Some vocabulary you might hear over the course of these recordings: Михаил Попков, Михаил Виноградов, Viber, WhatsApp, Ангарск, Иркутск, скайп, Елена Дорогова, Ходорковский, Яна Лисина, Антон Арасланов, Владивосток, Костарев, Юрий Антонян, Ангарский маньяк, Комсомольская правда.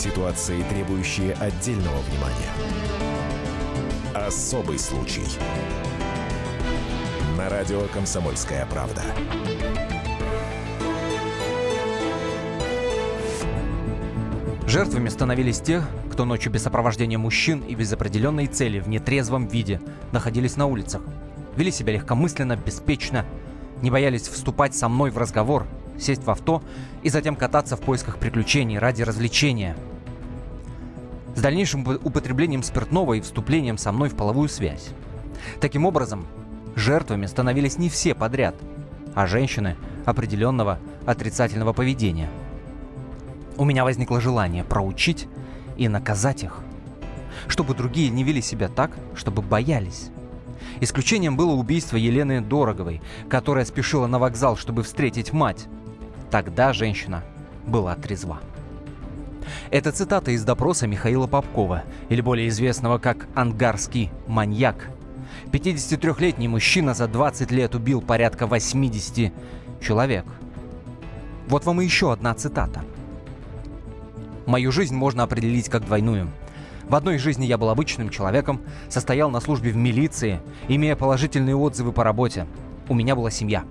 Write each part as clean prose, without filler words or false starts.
ситуации, требующие отдельного внимания. Особый случай. На радио «Комсомольская правда». Жертвами становились те, кто ночью без сопровождения мужчин и без определенной цели в нетрезвом виде находились на улицах, вели себя легкомысленно, беспечно, не боялись вступать со мной в разговор, сесть в авто и затем кататься в поисках приключений ради развлечения. С дальнейшим употреблением спиртного и вступлением со мной в половую связь. Таким образом, жертвами становились не все подряд, а женщины определенного отрицательного поведения. У меня возникло желание проучить и наказать их, чтобы другие не вели себя так, чтобы боялись. Исключением было убийство Елены Дороговой, которая спешила на вокзал, чтобы встретить мать. Тогда женщина была трезва. Это цитата из допроса Михаила Попкова, или более известного как «Ангарский маньяк». 53-летний мужчина за 20 лет убил порядка 80 человек. Вот вам и еще одна цитата. «Мою жизнь можно определить как двойную. В одной жизни я был обычным человеком, состоял на службе в милиции, имея положительные отзывы по работе. У меня была семья.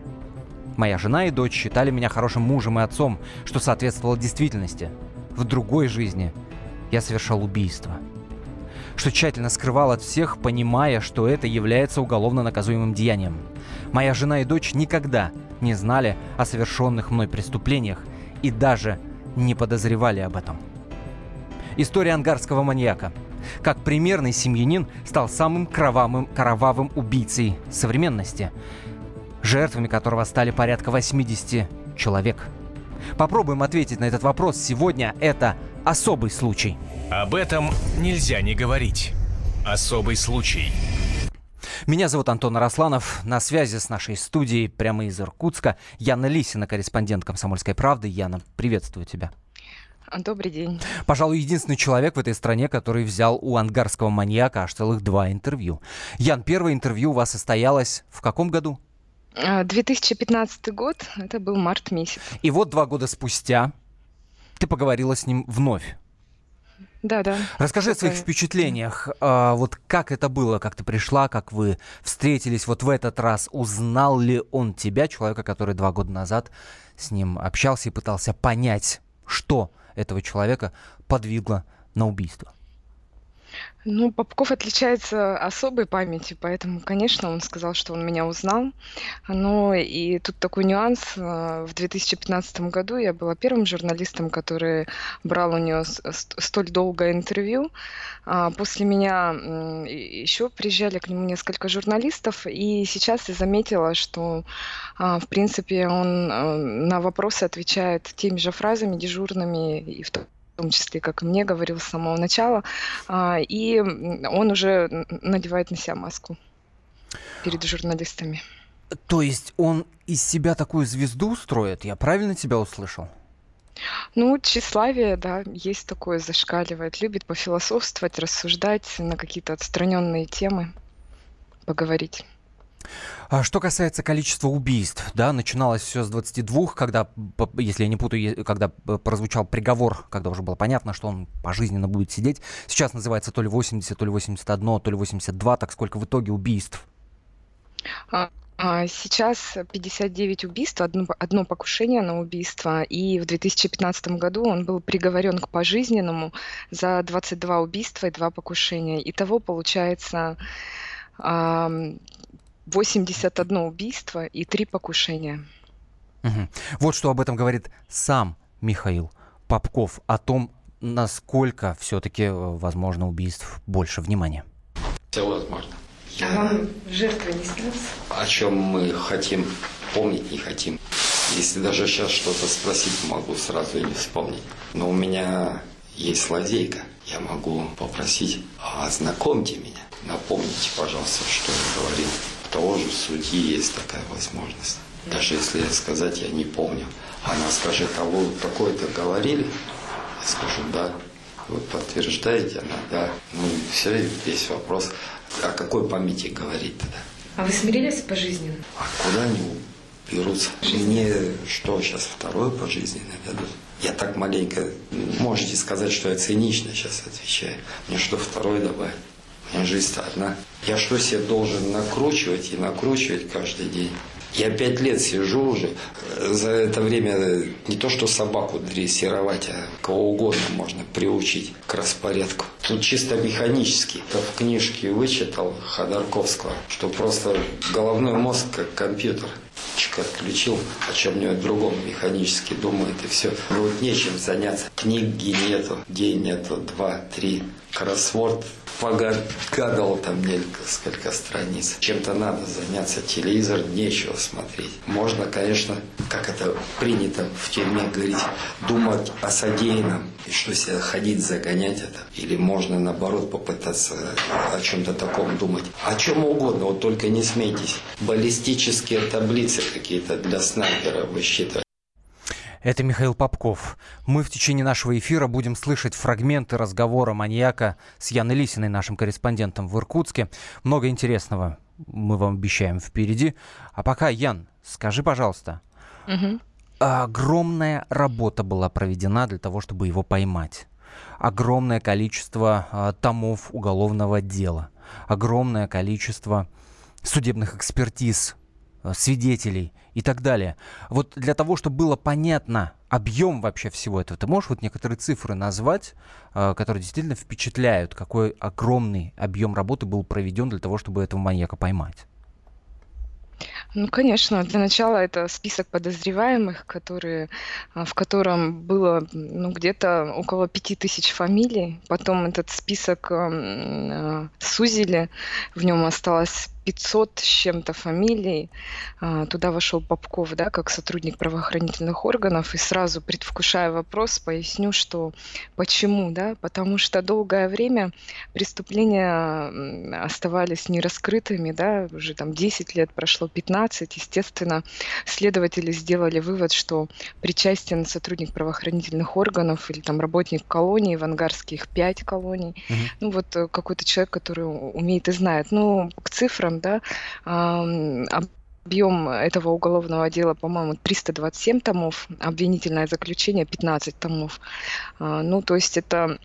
Моя жена и дочь считали меня хорошим мужем и отцом, что соответствовало действительности. В другой жизни я совершал убийство, что тщательно скрывал от всех, понимая, что это является уголовно наказуемым деянием. Моя жена и дочь никогда не знали о совершенных мной преступлениях и даже не подозревали об этом». История ангарского маньяка. Как примерный семьянин стал самым кровавым убийцей современности, жертвами которого стали порядка 80 человек. Попробуем ответить на этот вопрос сегодня. Это особый случай. Об этом нельзя не говорить. Особый случай. Меня зовут Антон Арасланов. На связи с нашей студией прямо из Иркутска Яна Лисина, корреспондент «Комсомольской правды». Яна, приветствую тебя. Добрый день. Пожалуй, единственный человек в этой стране, который взял у ангарского маньяка аж целых 2 интервью. Ян, первое интервью у вас состоялось в каком году? 2015 год. Это был март месяц. И вот 2 года спустя ты поговорила с ним вновь. Да. Расскажи о своих впечатлениях. Вот как это было, как ты пришла, как вы встретились вот в этот раз. Узнал ли он тебя, человека, который 2 года назад с ним общался и пытался понять, что этого человека подвигло на убийство? Ну, Попков отличается особой памятью, поэтому, конечно, он сказал, что он меня узнал. Но и тут такой нюанс. В 2015 году я была первым журналистом, который брал у нее столь долгое интервью. После меня еще приезжали к нему несколько журналистов, и сейчас я заметила, что, в принципе, он на вопросы отвечает теми же фразами дежурными, и в том числе, как мне говорил с самого начала, и он уже надевает на себя маску перед журналистами. То есть он из себя такую звезду строит? Я правильно тебя услышал? Ну, тщеславие, да, есть такое, зашкаливает. Любит пофилософствовать, рассуждать на какие-то отстраненные темы, поговорить. Что касается количества убийств, да, начиналось все с 22, когда, если я не путаю, когда прозвучал приговор, когда уже было понятно, что он пожизненно будет сидеть. Сейчас называется то ли 80, то ли 81, то ли 82. Так сколько в итоге убийств? Сейчас 59 убийств, одно покушение на убийство, и в 2015 году он был приговорен к пожизненному за 22 убийства и 2 покушения. Итого получается 81 убийство и 3 покушения. Угу. Вот что об этом говорит сам Михаил Попков, о том, насколько все-таки возможно убийств больше внимания. Все возможно. А вам жертва не снится? О чем мы хотим, помнить не хотим. Если даже сейчас что-то спросить, могу сразу и не вспомнить. Но у меня есть лазейка. Я могу попросить: ознакомьте меня, напомните, пожалуйста, что я говорил. У того же судьи есть такая возможность. Даже если сказать «я не помню», она скажет: а вы такое-то говорили? Я скажу: да. Вы подтверждаете? Она: да. Ну и все, и весь вопрос. О какой памяти говорить тогда? А вы смирились пожизненно? А куда ни берутся. Жене что, сейчас второе по жизни наведут? Я так маленько, можете сказать, что я цинично сейчас отвечаю. Мне что, второе добавят? У меня жизнь-то одна. Я что, себе должен накручивать и накручивать каждый день? Я 5 лет сижу уже. За это время не то, что собаку дрессировать, а кого угодно можно приучить к распорядку. Тут чисто механически. Как в книжке вычитал Ходорковского, что просто головной мозг как компьютер. Отключил, о чем-нибудь другом механически думает, и все. Вот нечем заняться. Книги нету, день нету, 2-3. Кроссворд погадал там несколько страниц. Чем-то надо заняться, телевизор нечего смотреть. Можно, конечно, как это принято в тюрьме говорить, думать о содеянном. И что себя ходить, загонять это. Или можно, наоборот, попытаться о чем-то таком думать. О чем угодно, вот только не смейтесь. Баллистические таблицы какие-то для снайпера высчитывать. Это Михаил Попков. Мы в течение нашего эфира будем слышать фрагменты разговора маньяка с Яной Лисиной, нашим корреспондентом в Иркутске. Много интересного мы вам обещаем впереди. А пока, Ян, скажи, пожалуйста, огромная работа была проведена для того, чтобы его поймать. Огромное количество томов уголовного дела. Огромное количество судебных экспертиз, свидетелей и так далее. Вот для того, чтобы было понятно объем вообще всего этого, ты можешь вот некоторые цифры назвать, которые действительно впечатляют, какой огромный объем работы был проведен для того, чтобы этого маньяка поймать? Ну, конечно. Для начала это список подозреваемых, в котором было где-то около 5000 фамилий. Потом этот список сузили, в нем осталось 500 с чем-то фамилий. Туда вошел Попков, да, как сотрудник правоохранительных органов. И сразу, предвкушая вопрос, поясню, что почему. Да? Потому что долгое время преступления оставались нераскрытыми. Да? Уже там 10 лет прошло, 15. Естественно, следователи сделали вывод, что причастен сотрудник правоохранительных органов или там работник колонии, в Ангарске их 5 колоний. Ну вот какой-то человек, который умеет и знает. Ну, к цифрам, да, объем этого уголовного дела, по-моему, 327 томов, обвинительное заключение 15 томов. Ну, то есть это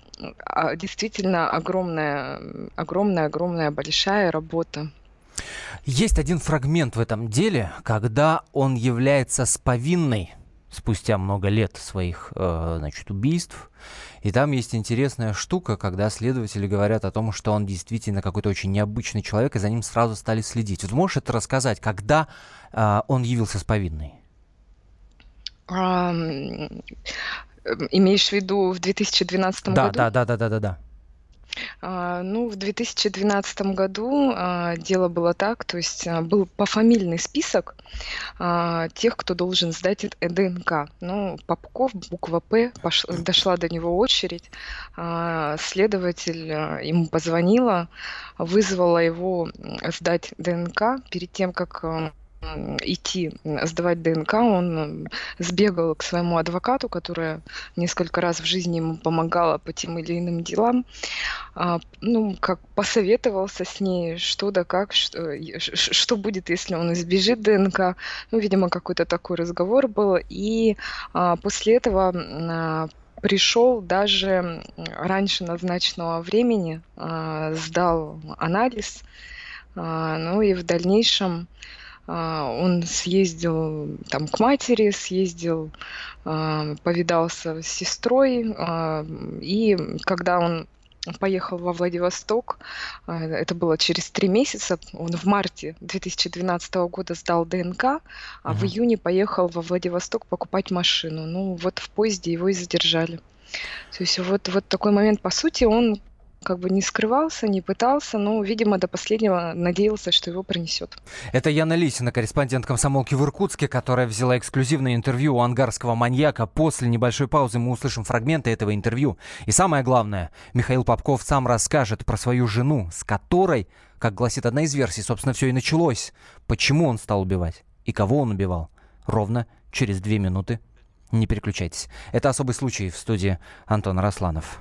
действительно огромная большая работа. Есть один фрагмент в этом деле, когда он является повинной спустя много лет своих, убийств. И там есть интересная штука, когда следователи говорят о том, что он действительно какой-то очень необычный человек, и за ним сразу стали следить. Вот можешь это рассказать, когда он явился с повинной? Имеешь в виду в 2012 году? Да. Ну, в 2012 году дело было так, то есть был пофамильный список тех, кто должен сдать ДНК. Ну, Попков, буква «П», дошла до него очередь. Следователь ему позвонила, вызвала его сдать ДНК. Перед тем, как идти сдавать ДНК, он сбегал к своему адвокату, которая несколько раз в жизни ему помогала по тем или иным делам, как посоветовался с ней, что да как, что будет, если он избежит ДНК. Ну, видимо, какой-то такой разговор был, и после этого пришел даже раньше назначенного времени, сдал анализ, и в дальнейшем он съездил к матери, съездил, повидался с сестрой, и когда он поехал во Владивосток, это было через 3 месяца, он в марте 2012 года сдал ДНК, а в июне поехал во Владивосток покупать машину. Ну вот в поезде его и задержали. То есть вот такой момент, по сути, он не скрывался, не пытался, но, видимо, до последнего надеялся, что его пронесет. Это Яна Лисина, корреспондент «Комсомолки» в Иркутске, которая взяла эксклюзивное интервью у ангарского маньяка. После небольшой паузы мы услышим фрагменты этого интервью. И самое главное, Михаил Попков сам расскажет про свою жену, с которой, как гласит одна из версий, собственно, все и началось. Почему он стал убивать и кого он убивал. Ровно через 2 минуты. Не переключайтесь. Это «Особый случай», в студии Антон Арасланов.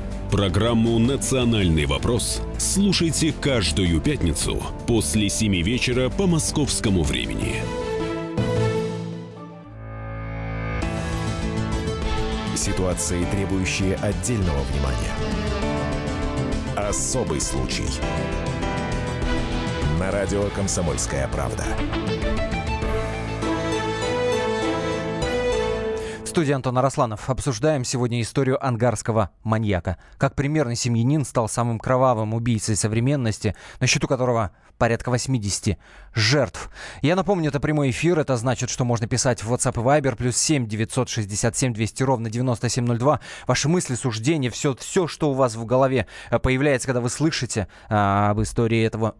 Программу «Национальный вопрос» слушайте каждую пятницу после 7 вечера по московскому времени. Ситуации, требующие отдельного внимания. Особый случай. На радио «Комсомольская правда». В студии Антон Арасланов. Обсуждаем сегодня историю ангарского маньяка. Как примерный семьянин стал самым кровавым убийцей современности, на счету которого порядка 80 жертв. Я напомню, это прямой эфир. Это значит, что можно писать в WhatsApp и Viber. +7 967 200 ровно 9702. Ваши мысли, суждения, все, что у вас в голове появляется, когда вы слышите об истории этого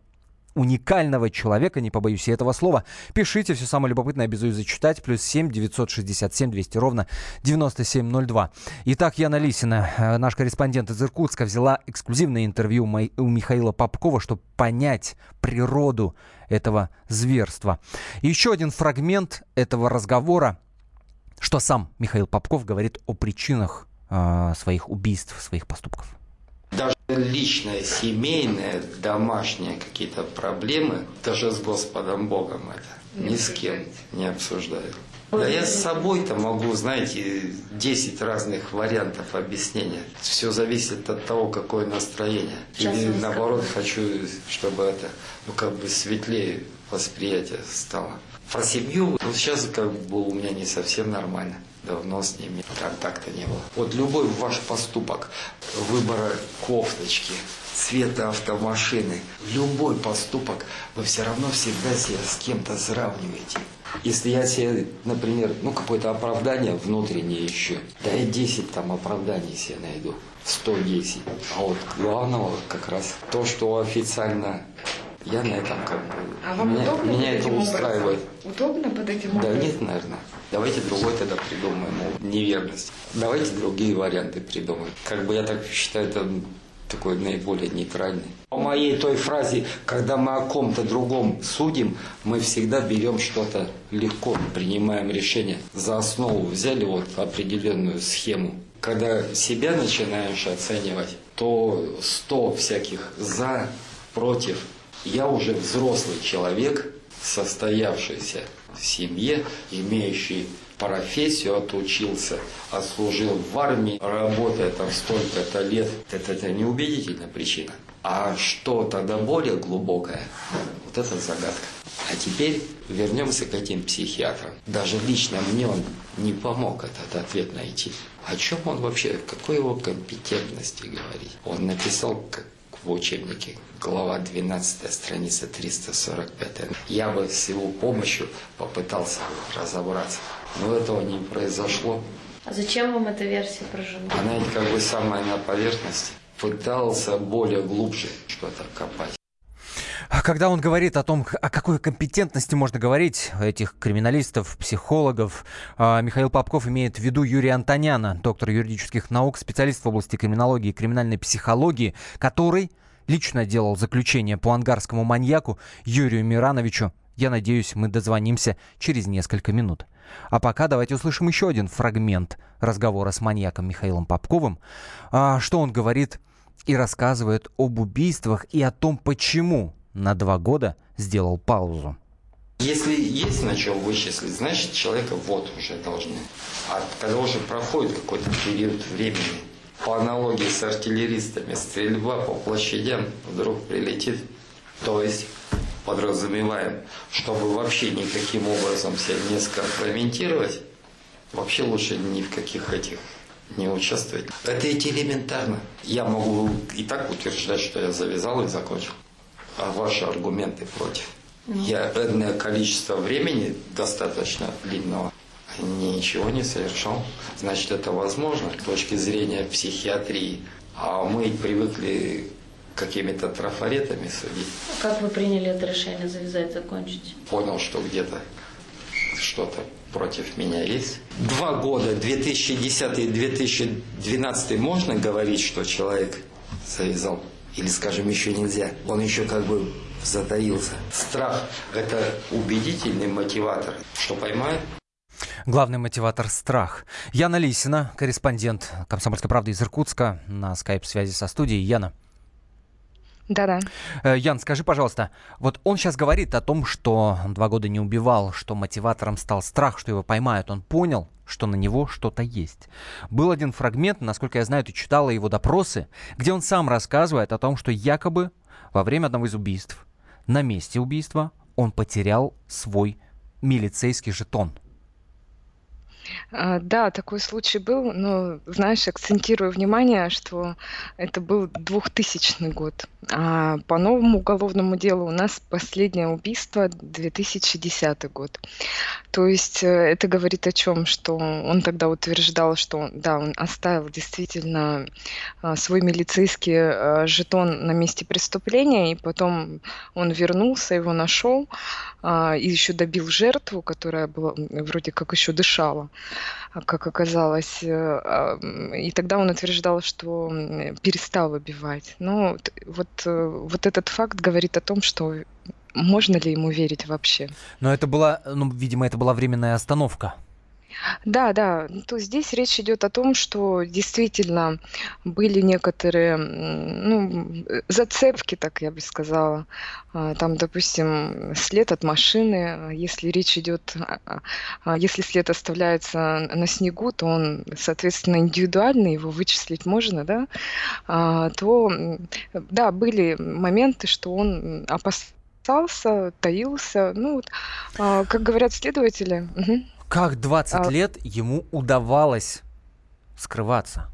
уникального человека, не побоюсь я этого слова. Пишите, все самое любопытное, обязуюсь зачитать. +7 967 200 ровно 9702. Итак, Яна Лисина, наш корреспондент из Иркутска, взяла эксклюзивное интервью у Михаила Попкова, чтобы понять природу этого зверства. Еще один фрагмент этого разговора, что сам Михаил Попков говорит о причинах своих убийств, своих поступков. Даже личные, семейные, домашние какие-то проблемы, даже с Господом Богом это ни с кем не обсуждаю. Да я с собой-то могу, знаете, 10 разных вариантов объяснения. Все зависит от того, какое настроение. Или наоборот, хочу, чтобы это, как бы светлее восприятие стало. Про семью, сейчас как бы у меня не совсем нормально. Давно с ними контакта не было. Вот любой ваш поступок, выбора кофточки, цвета автомашины, любой поступок, вы все равно всегда себя с кем-то сравниваете. Если я себе, например, какое-то оправдание внутреннее еще, да я 10 там оправданий себе найду, 110. А вот главного как раз то, что официально... Я на этом как бы... А вам меня, удобно меня это устраивает. Удобно под этим образом? Да нет, наверное. Давайте другой тогда придумаем. Неверность. Давайте другие варианты придумаем. Как бы я так считаю, это такой наиболее нейтральный. По моей той фразе, когда мы о ком-то другом судим, мы всегда берем что-то легко, принимаем решение. За основу взяли вот определенную схему. Когда себя начинаешь оценивать, то 100 всяких «за», «против». Я уже взрослый человек, состоявшийся в семье, имеющий профессию, отучился, отслужил в армии, работая там столько-то лет. Это неубедительная причина. А что тогда более глубокое? Вот это загадка. А теперь вернемся к этим психиатрам. Даже лично мне он не помог этот ответ найти. О чем он вообще, какой его компетентности говорить? Он написал... в учебнике, глава 12, страница 345. Я бы с его помощью попытался разобраться, но этого не произошло. А зачем вам эта версия про жену? Она ведь как бы самая на поверхности. Пытался более глубже что-то копать. Когда он говорит о том, о какой компетентности можно говорить этих криминалистов, психологов, Михаил Попков имеет в виду Юрия Антоняна, доктора юридических наук, специалист в области криминологии и криминальной психологии, который лично делал заключение по ангарскому маньяку Юрию Мирановичу. Я надеюсь, мы дозвонимся через несколько минут. А пока давайте услышим еще один фрагмент разговора с маньяком Михаилом Попковым, что он говорит и рассказывает об убийствах и о том, почему на 2 года сделал паузу. Если есть на чем вычислить, значит, человека вот уже должны. А когда уже проходит какой-то период времени, по аналогии с артиллеристами, стрельба по площадям вдруг прилетит. То есть подразумеваем, чтобы вообще никаким образом себя не скомпрометировать, вообще лучше ни в каких этих не участвовать. Это ведь элементарно. Я могу и так утверждать, что я завязал и закончил. А ваши аргументы против. Я энное количество времени, достаточно длинного, ничего не совершал. Значит, это возможно с точки зрения психиатрии. А мы привыкли к какими-то трафаретами судить. А как вы приняли это решение завязать, закончить? Понял, что где-то что-то против меня есть. 2 года, 2010 и 2012, можно говорить, что человек завязал? Или, скажем, еще нельзя? Он еще как бы затаился. Страх – это убедительный мотиватор. Что поймают? Главный мотиватор – страх. Яна Лисина, корреспондент «Комсомольской правды» из Иркутска, на скайп-связи со студией. Яна. Да-да. Ян, скажи, пожалуйста, вот он сейчас говорит о том, что 2 года не убивал, что мотиватором стал страх, что его поймают. Он понял, что на него что-то есть. Был один фрагмент, насколько я знаю, ты читала его допросы, где он сам рассказывает о том, что якобы во время одного из убийств, на месте убийства, он потерял свой милицейский жетон. Да, такой случай был, но, знаешь, акцентирую внимание, что это был 2000 год. А по новому уголовному делу у нас последнее убийство 2010 год. То есть это говорит о чем, что он тогда утверждал, что да, он оставил действительно свой милицейский жетон на месте преступления, и потом он вернулся, его нашел, и еще добил жертву, которая была, вроде как еще дышала, как оказалось. И тогда он утверждал, что перестал убивать. Но вот этот факт говорит о том, что можно ли ему верить вообще. Но это была, видимо, это была временная остановка. Да. То здесь речь идет о том, что действительно были некоторые зацепки, так я бы сказала. Там, допустим, след от машины. Если след оставляется на снегу, то он, соответственно, индивидуальный, его вычислить можно, да? То, да, были моменты, что он опасался, таился. Как говорят следователи... Угу. Как 20 лет ему удавалось скрываться?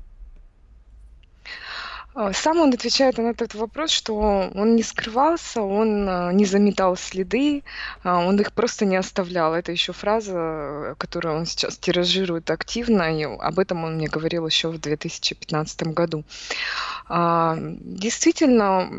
Сам он отвечает на этот вопрос, что он не скрывался, он не заметал следы, он их просто не оставлял. Это еще фраза, которую он сейчас тиражирует активно, и об этом он мне говорил еще в 2015 году. Действительно,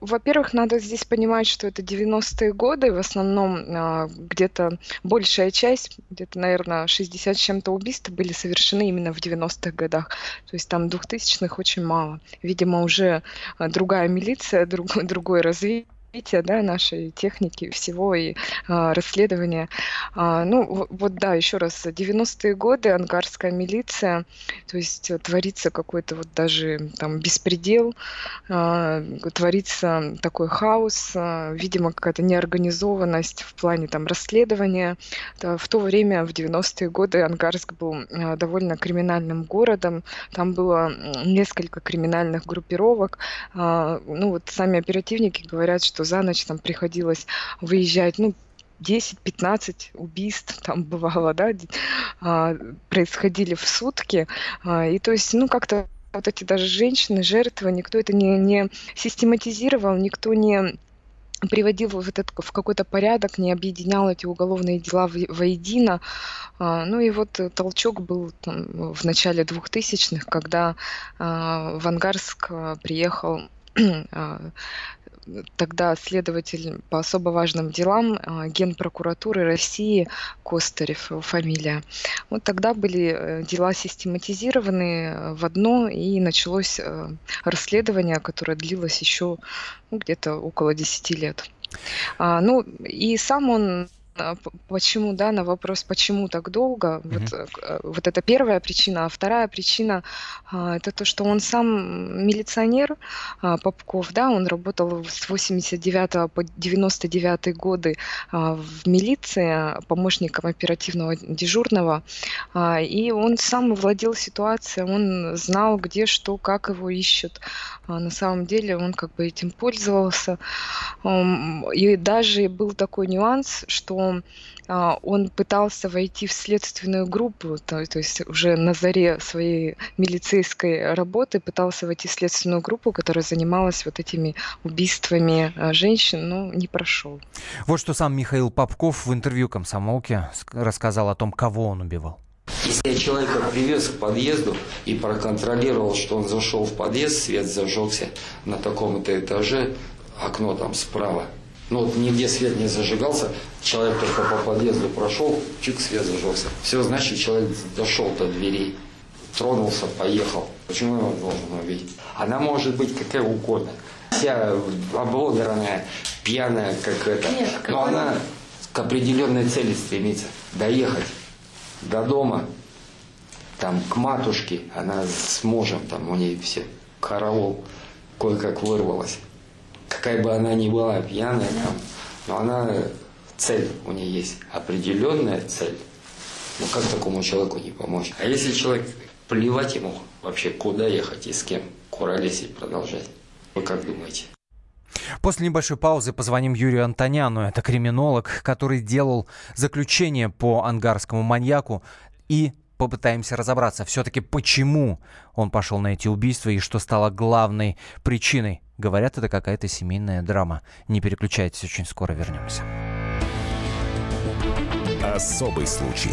во-первых, надо здесь понимать, что это 90-е годы, в основном где-то большая часть, где-то, наверное, 60 с чем-то убийств были совершены именно в 90-х годах, то есть там 2000-х очень мало. Видимо, уже другая милиция, другое развитие. Нашей техники, всего и расследования. Еще раз, 90-е годы, ангарская милиция, то есть творится какой-то даже там беспредел, творится такой хаос, видимо, какая-то неорганизованность в плане там расследования. В то время, в 90-е годы, Ангарск был довольно криминальным городом, там было несколько криминальных группировок. Сами оперативники говорят, что за ночь там приходилось выезжать, 10-15 убийств там бывало, происходили в сутки, и то есть, как-то вот эти даже женщины, жертвы, никто это не систематизировал, никто не приводил в какой-то порядок, не объединял эти уголовные дела воедино. И вот толчок был там в начале 2000-х, когда в Ангарск приехал тогда следователь по особо важным делам Генпрокуратуры России Костарев, фамилия. Вот тогда были дела систематизированы в одно, и началось расследование, которое длилось еще где-то около 10 лет. И сам он... Почему, на вопрос, почему так долго, вот это первая причина. А вторая причина – это то, что он сам милиционер, Попков, он работал с 89 по 99 годы в милиции помощником оперативного дежурного, и он сам владел ситуацией, он знал, где, что, как его ищут. На самом деле он как бы этим пользовался. И даже был такой нюанс, что он пытался войти в следственную группу, то есть уже на заре своей милицейской работы пытался войти в следственную группу, которая занималась вот этими убийствами женщин, но не прошел. Вот что сам Михаил Попков в интервью «Комсомолке» рассказал о том, кого он убивал. Если я человека привез к подъезду и проконтролировал, что он зашел в подъезд, свет зажегся на таком-то этаже, окно там справа. Ну вот нигде свет не зажигался, человек только по подъезду прошел, чик, свет зажегся. Все, значит, человек дошел до дверей, тронулся, поехал. Почему я его должен увидеть? Она может быть какая угодно. Вся ободранная, пьяная, как это. Но она к определенной цели стремится. Доехать до дома, там, к матушке. Она с мужем, там, у нее все караул кое-как вырвалась. Какая бы она ни была пьяная, там, но она, цель у нее есть, определенная цель. Но как такому человеку не помочь? А если человек, плевать ему вообще, куда ехать и с кем, куролесить продолжать? Вы как думаете? После небольшой паузы позвоним Юрию Антоняну. Это криминолог, который делал заключение по ангарскому маньяку. И попытаемся разобраться, все-таки почему он пошел на эти убийства и что стало главной причиной. Говорят, это какая-то семейная драма. Не переключайтесь, очень скоро вернемся. Особый случай.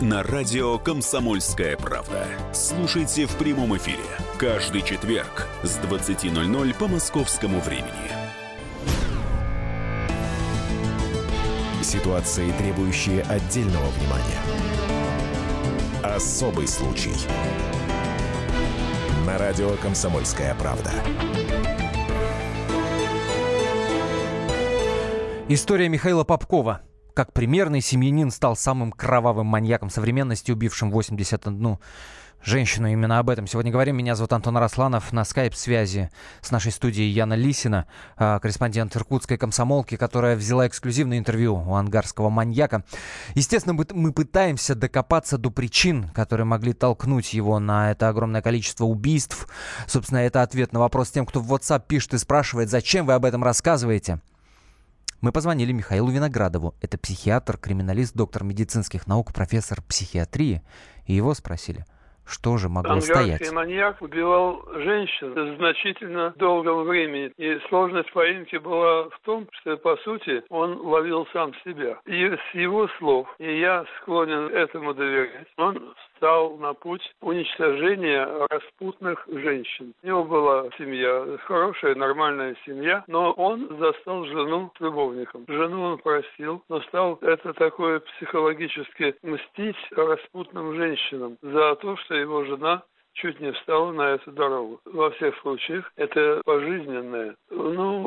на радио «Комсомольская правда». Слушайте в прямом эфире каждый четверг с 20:00 по московскому времени. Ситуации, требующие отдельного внимания. Особый случай. На радио «Комсомольская правда». История Михаила Попкова. Как примерный семьянин стал самым кровавым маньяком современности, убившим 81 женщину. Именно об этом сегодня говорим. Меня зовут Антон Арасланов. На скайп-связи с нашей студией Яна Лисина, корреспондент иркутской «Комсомолки», которая взяла эксклюзивное интервью у ангарского маньяка. Естественно, мы пытаемся докопаться до причин, которые могли толкнуть его на это огромное количество убийств. Собственно, это ответ на вопрос тем, кто в WhatsApp пишет и спрашивает, зачем вы об этом рассказываете. Мы позвонили Михаилу Виноградову. Это психиатр, криминалист, доктор медицинских наук, профессор психиатрии. И его спросили, что же могло стоять. Ангарский маньяк убивал женщин значительно долгом времени. И сложность поимки была в том, что, по сути, он ловил сам себя. И с его слов, и я склонен этому доверять, он стал на путь уничтожения распутных женщин. У него была семья, хорошая, нормальная семья, но он застал жену с любовником. Жену он простил, но стал это такое психологически мстить распутным женщинам за то, что его жена чуть не встала на эту дорогу. Во всех случаях это пожизненное. Ну,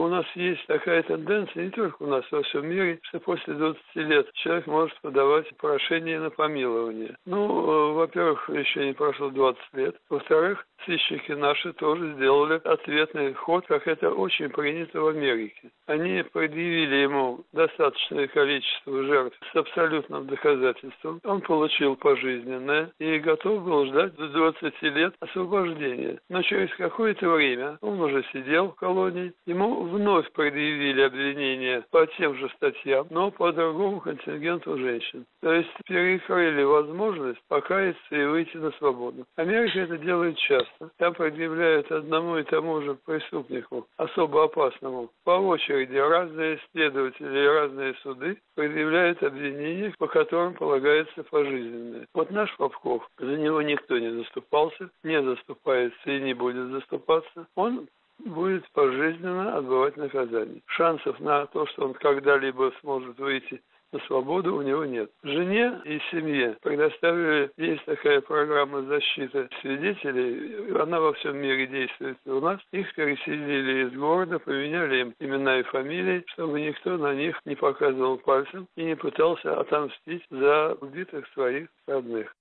у нас есть такая тенденция, не только у нас, во всем мире, что после 20 лет человек может подавать прошение на помилование. Ну, во-первых, еще не прошло 20 лет. Во-вторых, сыщики наши тоже сделали ответный ход, как это очень принято в Америке. Они предъявили ему достаточное количество жертв с абсолютным доказательством. Он получил пожизненное и готов был ждать до 20 лет освобождения. Но через какое-то время, он уже сидел в колонии, ему вновь предъявили обвинение по тем же статьям, но по другому контингенту женщин. То есть перекрыли возможность покаяться и выйти на свободу. Америка это делает часто. Там предъявляют одному и тому же преступнику, особо опасному, по очереди разные следователи и разные суды предъявляют обвинения, по которым полагается пожизненное. Вот наш Попков, за него никто не заступался, не заступается и не будет заступаться. Он будет пожизненно отбывать наказание. Шансов на то, что он когда-либо сможет выйти на свободу, у него нет. Жене и семье предоставили, есть такая программа защиты свидетелей, она во всем мире действует у нас. Их переселили из города, поменяли им имена и фамилии, чтобы никто на них не показывал пальцем и не пытался отомстить за убитых своих родных.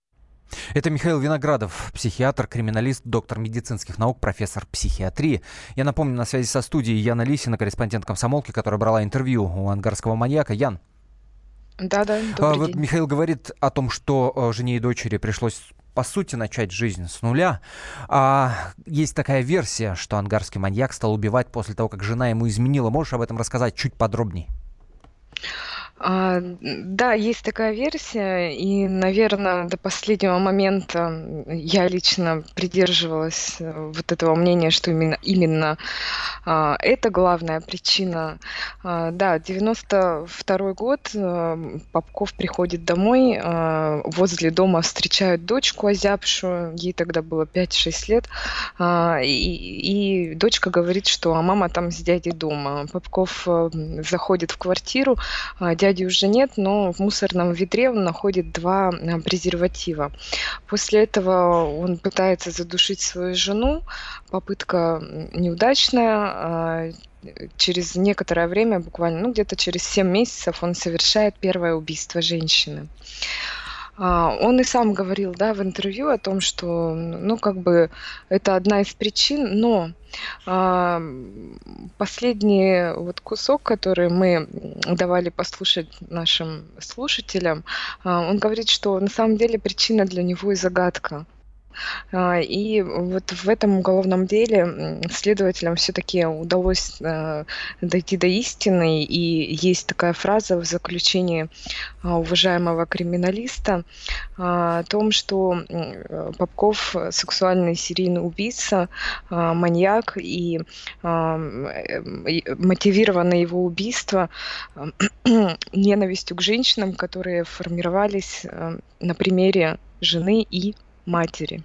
Это Михаил Виноградов, психиатр, криминалист, доктор медицинских наук, профессор психиатрии. Я напомню, на связи со студией Яна Лисина, корреспондент «Комсомолки», которая брала интервью у ангарского маньяка. Ян. Да, добрый день. Михаил говорит о том, что жене и дочери пришлось, по сути, начать жизнь с нуля. Есть такая версия, что ангарский маньяк стал убивать после того, как жена ему изменила. Можешь об этом рассказать чуть подробнее? Да, есть такая версия, и, наверное, до последнего момента я лично придерживалась вот этого мнения, что именно это главная причина. Да, 92-й год, Попков приходит домой, возле дома встречают дочку озябшую, ей тогда было 5-6 лет, и дочка говорит, что мама там с дядей дома. Попков заходит в квартиру, дяди уже нет, но в мусорном ведре он находит 2 презерватива. После этого он пытается задушить свою жену. Попытка неудачная. Через некоторое время, буквально где-то через 7 месяцев, он совершает первое убийство женщины. Он и сам говорил, в интервью о том, что, это одна из причин, но последний кусок, который мы давали послушать нашим слушателям, он говорит, что на самом деле причина для него и загадка. И в этом уголовном деле следователям все-таки удалось дойти до истины, и есть такая фраза в заключении уважаемого криминалиста о том, что Попков сексуальный серийный убийца, маньяк, и мотивировано его убийство ненавистью к женщинам, которые формировались на примере жены и матери.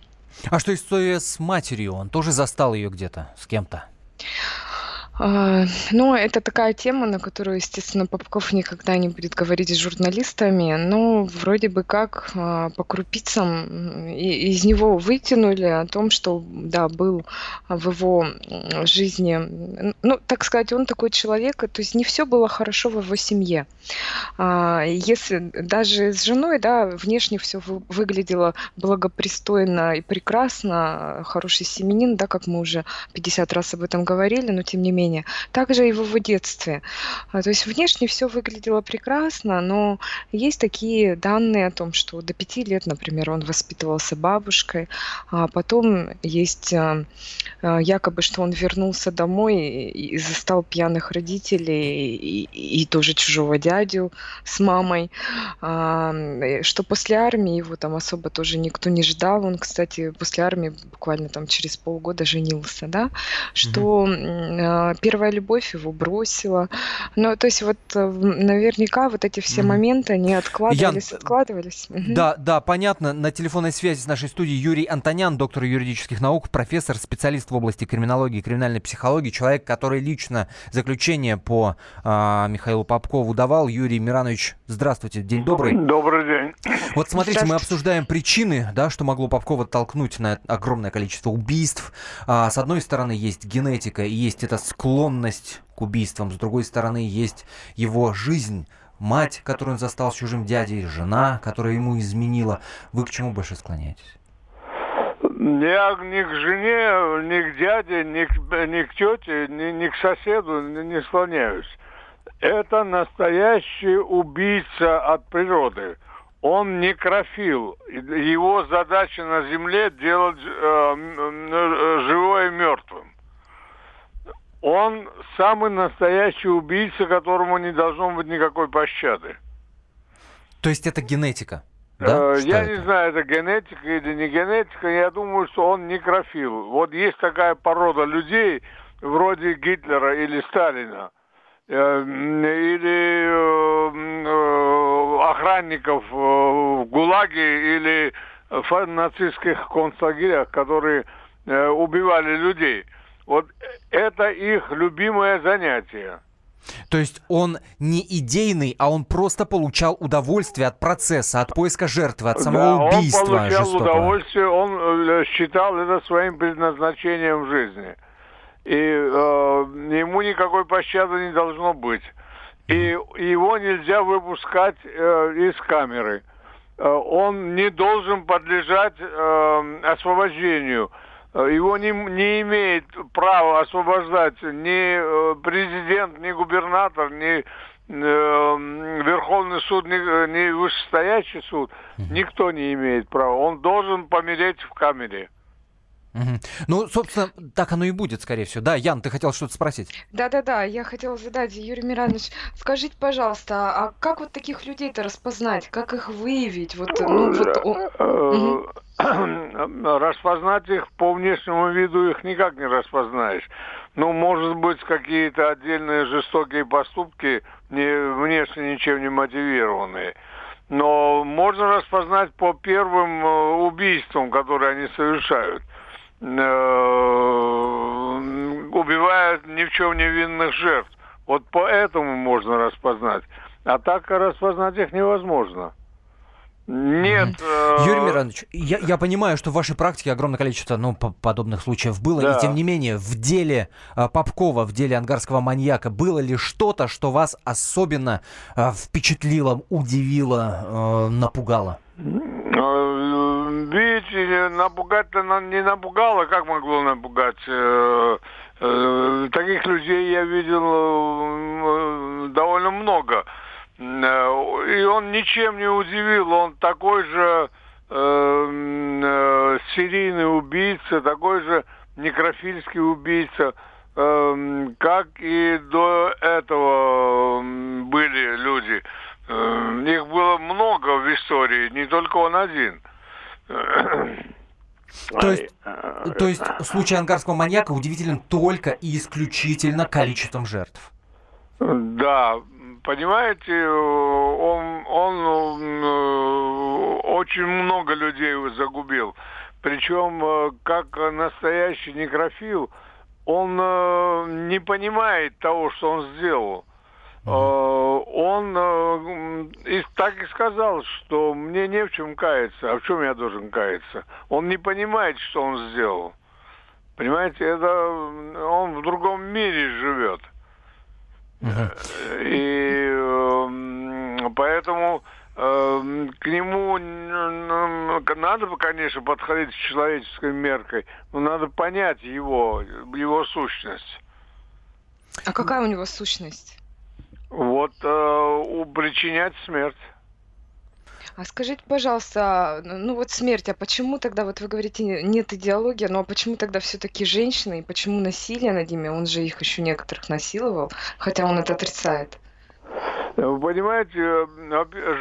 А что история с матерью? Он тоже застал ее где-то, с кем-то? Это такая тема, на которую, естественно, Попков никогда не будет говорить с журналистами, но вроде бы как по крупицам из него вытянули о том, что, был в его жизни, он такой человек, то есть не все было хорошо в его семье. Если даже с женой, внешне все выглядело благопристойно и прекрасно, хороший семьянин, как мы уже 50 раз об этом говорили, но тем не менее, также и в его детстве. То есть внешне все выглядело прекрасно, но есть такие данные о том, что до 5 лет, например, он воспитывался бабушкой, а потом есть якобы, что он вернулся домой и застал пьяных родителей и тоже чужого дядю с мамой, что после армии его там особо тоже никто не ждал. Он, кстати, после армии буквально через полгода женился, что первая любовь его бросила. Наверняка эти все моменты, они откладывались. Да, понятно. На телефонной связи с нашей студией Юрий Антонян, доктор юридических наук, профессор, специалист в области криминологии и криминальной психологии, человек, который лично заключение по Михаилу Попкову давал. Юрий Миранович, здравствуйте, день добрый. Добрый день. Вот смотрите, мы обсуждаем причины, что могло Попкова толкнуть на огромное количество убийств. С одной стороны, есть генетика и есть эта склонность к убийствам. С другой стороны, есть его жизнь. Мать, которую он застал с чужим дядей, жена, которая ему изменила. Вы к чему больше склоняетесь? Я ни к жене, ни к дяде, ни к тете, ни к соседу не склоняюсь. Это настоящий убийца от природы. Он некрофил. Его задача на земле делать живое мертвым. Он самый настоящий убийца, которому не должно быть никакой пощады. То есть это генетика? Да? Я не знаю, это генетика или не генетика. Я думаю, что он некрофил. Вот есть такая порода людей, вроде Гитлера или Сталина, или охранников в ГУЛАГе или в нацистских концлагерях, которые убивали людей. Вот это их любимое занятие. То есть он не идейный, а он просто получал удовольствие от процесса, от поиска жертвы, от самого убийства. Он получал удовольствие, он считал это своим предназначением в жизни. И ему никакой пощады не должно быть. И его нельзя выпускать из камеры. Он не должен подлежать освобождению. Его не имеет права освобождать ни президент, ни губернатор, ни Верховный суд, не вышестоящий суд, никто не имеет права. Он должен помереть в камере. Ну, собственно, так оно и будет, скорее всего. Да, Ян, ты хотел что-то спросить? Да, я хотела задать, Юрий Миранович, скажите, пожалуйста, а как вот таких людей-то распознать? Как их выявить? Распознать их по внешнему виду их никак не распознаешь. Ну, может быть, какие-то отдельные жестокие поступки, внешне ничем не мотивированные. Но можно распознать по первым убийствам, которые они совершают. Убивают ни в чем не винных жертв. Вот поэтому можно распознать. А так распознать их невозможно. Нет. Юрий Миранович, я понимаю, что в вашей практике огромное количество подобных случаев было. Да. И тем не менее, в деле Попкова, в деле ангарского маньяка, было ли что-то, что вас особенно впечатлило, удивило, напугало? Видите, напугать-то не напугало, как могло напугать? Таких людей я видел довольно много. И он ничем не удивил, он такой же серийный убийца, такой же некрофильский убийца, как и до этого были люди. Их было много в истории, не только он один. То есть случай ангарского маньяка удивителен только и исключительно количеством жертв? Да. Понимаете, он очень много людей загубил. Причем, как настоящий некрофил, он не понимает того, что он сделал. Он так и сказал, что мне не в чем каяться. А в чем я должен каяться? Он не понимает, что он сделал. Понимаете, он в другом мире живет. И поэтому к нему надо, конечно, подходить с человеческой меркой, но надо понять его сущность. А какая у него сущность? Вот причинять смерть. А скажите, пожалуйста, смерть, а почему тогда, вот вы говорите, нет идеологии, но почему тогда все-таки женщины, и почему насилие над ними, он же их еще некоторых насиловал, хотя он это отрицает? Вы понимаете,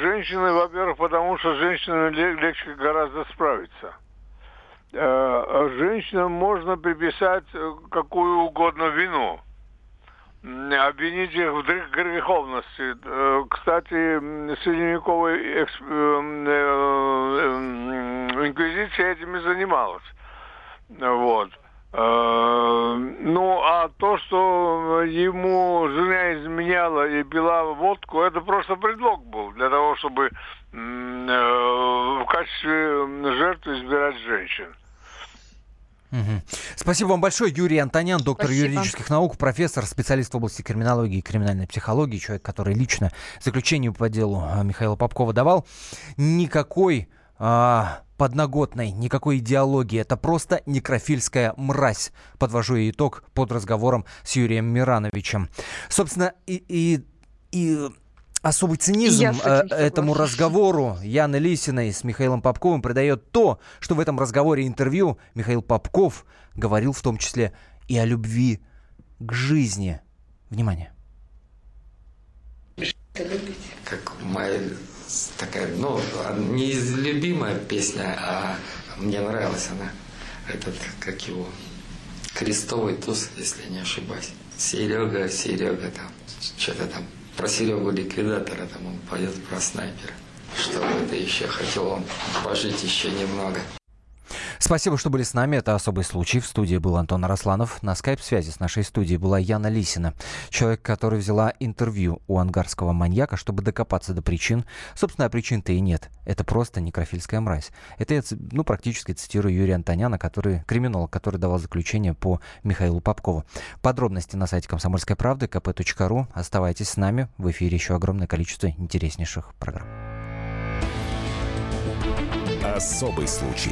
женщины, во-первых, потому что женщинам легче гораздо справиться. Женщинам можно приписать какую угодно вину, обвинить их в греховности. Кстати, средневековая инквизиция этим и занималась. Вот. А то, что ему жена изменяла и пила водку, это просто предлог был для того, чтобы в качестве жертвы избирать женщин. Угу. Спасибо вам большое, Юрий Антонян, доктор юридических наук, профессор, специалист в области криминологии и криминальной психологии, человек, который лично заключению по делу Михаила Попкова давал. Никакой подноготной, никакой идеологии. Это просто некрофильская мразь. Подвожу я итог под разговором с Юрием Мирановичем. Собственно, особый цинизм этому разговору Яны Лисиной с Михаилом Попковым придает то, что в этом разговоре интервью Михаил Попков говорил в том числе и о любви к жизни. Внимание. Как моя такая, не любимая песня, а мне нравилась она. Этот, как его, крестовый туз, если не ошибаюсь. Серега там, что-то там. Про Серегу-ликвидатора там он поет, про снайпера. Что это еще? Хотел он пожить еще немного. Спасибо, что были с нами. Это «Особый случай». В студии был Антон Арасланов. На скайп-связи с нашей студией была Яна Лисина. Человек, который взяла интервью у ангарского маньяка, чтобы докопаться до причин. Собственно, а причин-то и нет. Это просто некрофильская мразь. Это я практически цитирую Юрия Антоняна, криминолог, который давал заключение по Михаилу Попкову. Подробности на сайте «Комсомольской правды», kp.ru. Оставайтесь с нами. В эфире еще огромное количество интереснейших программ. «Особый случай».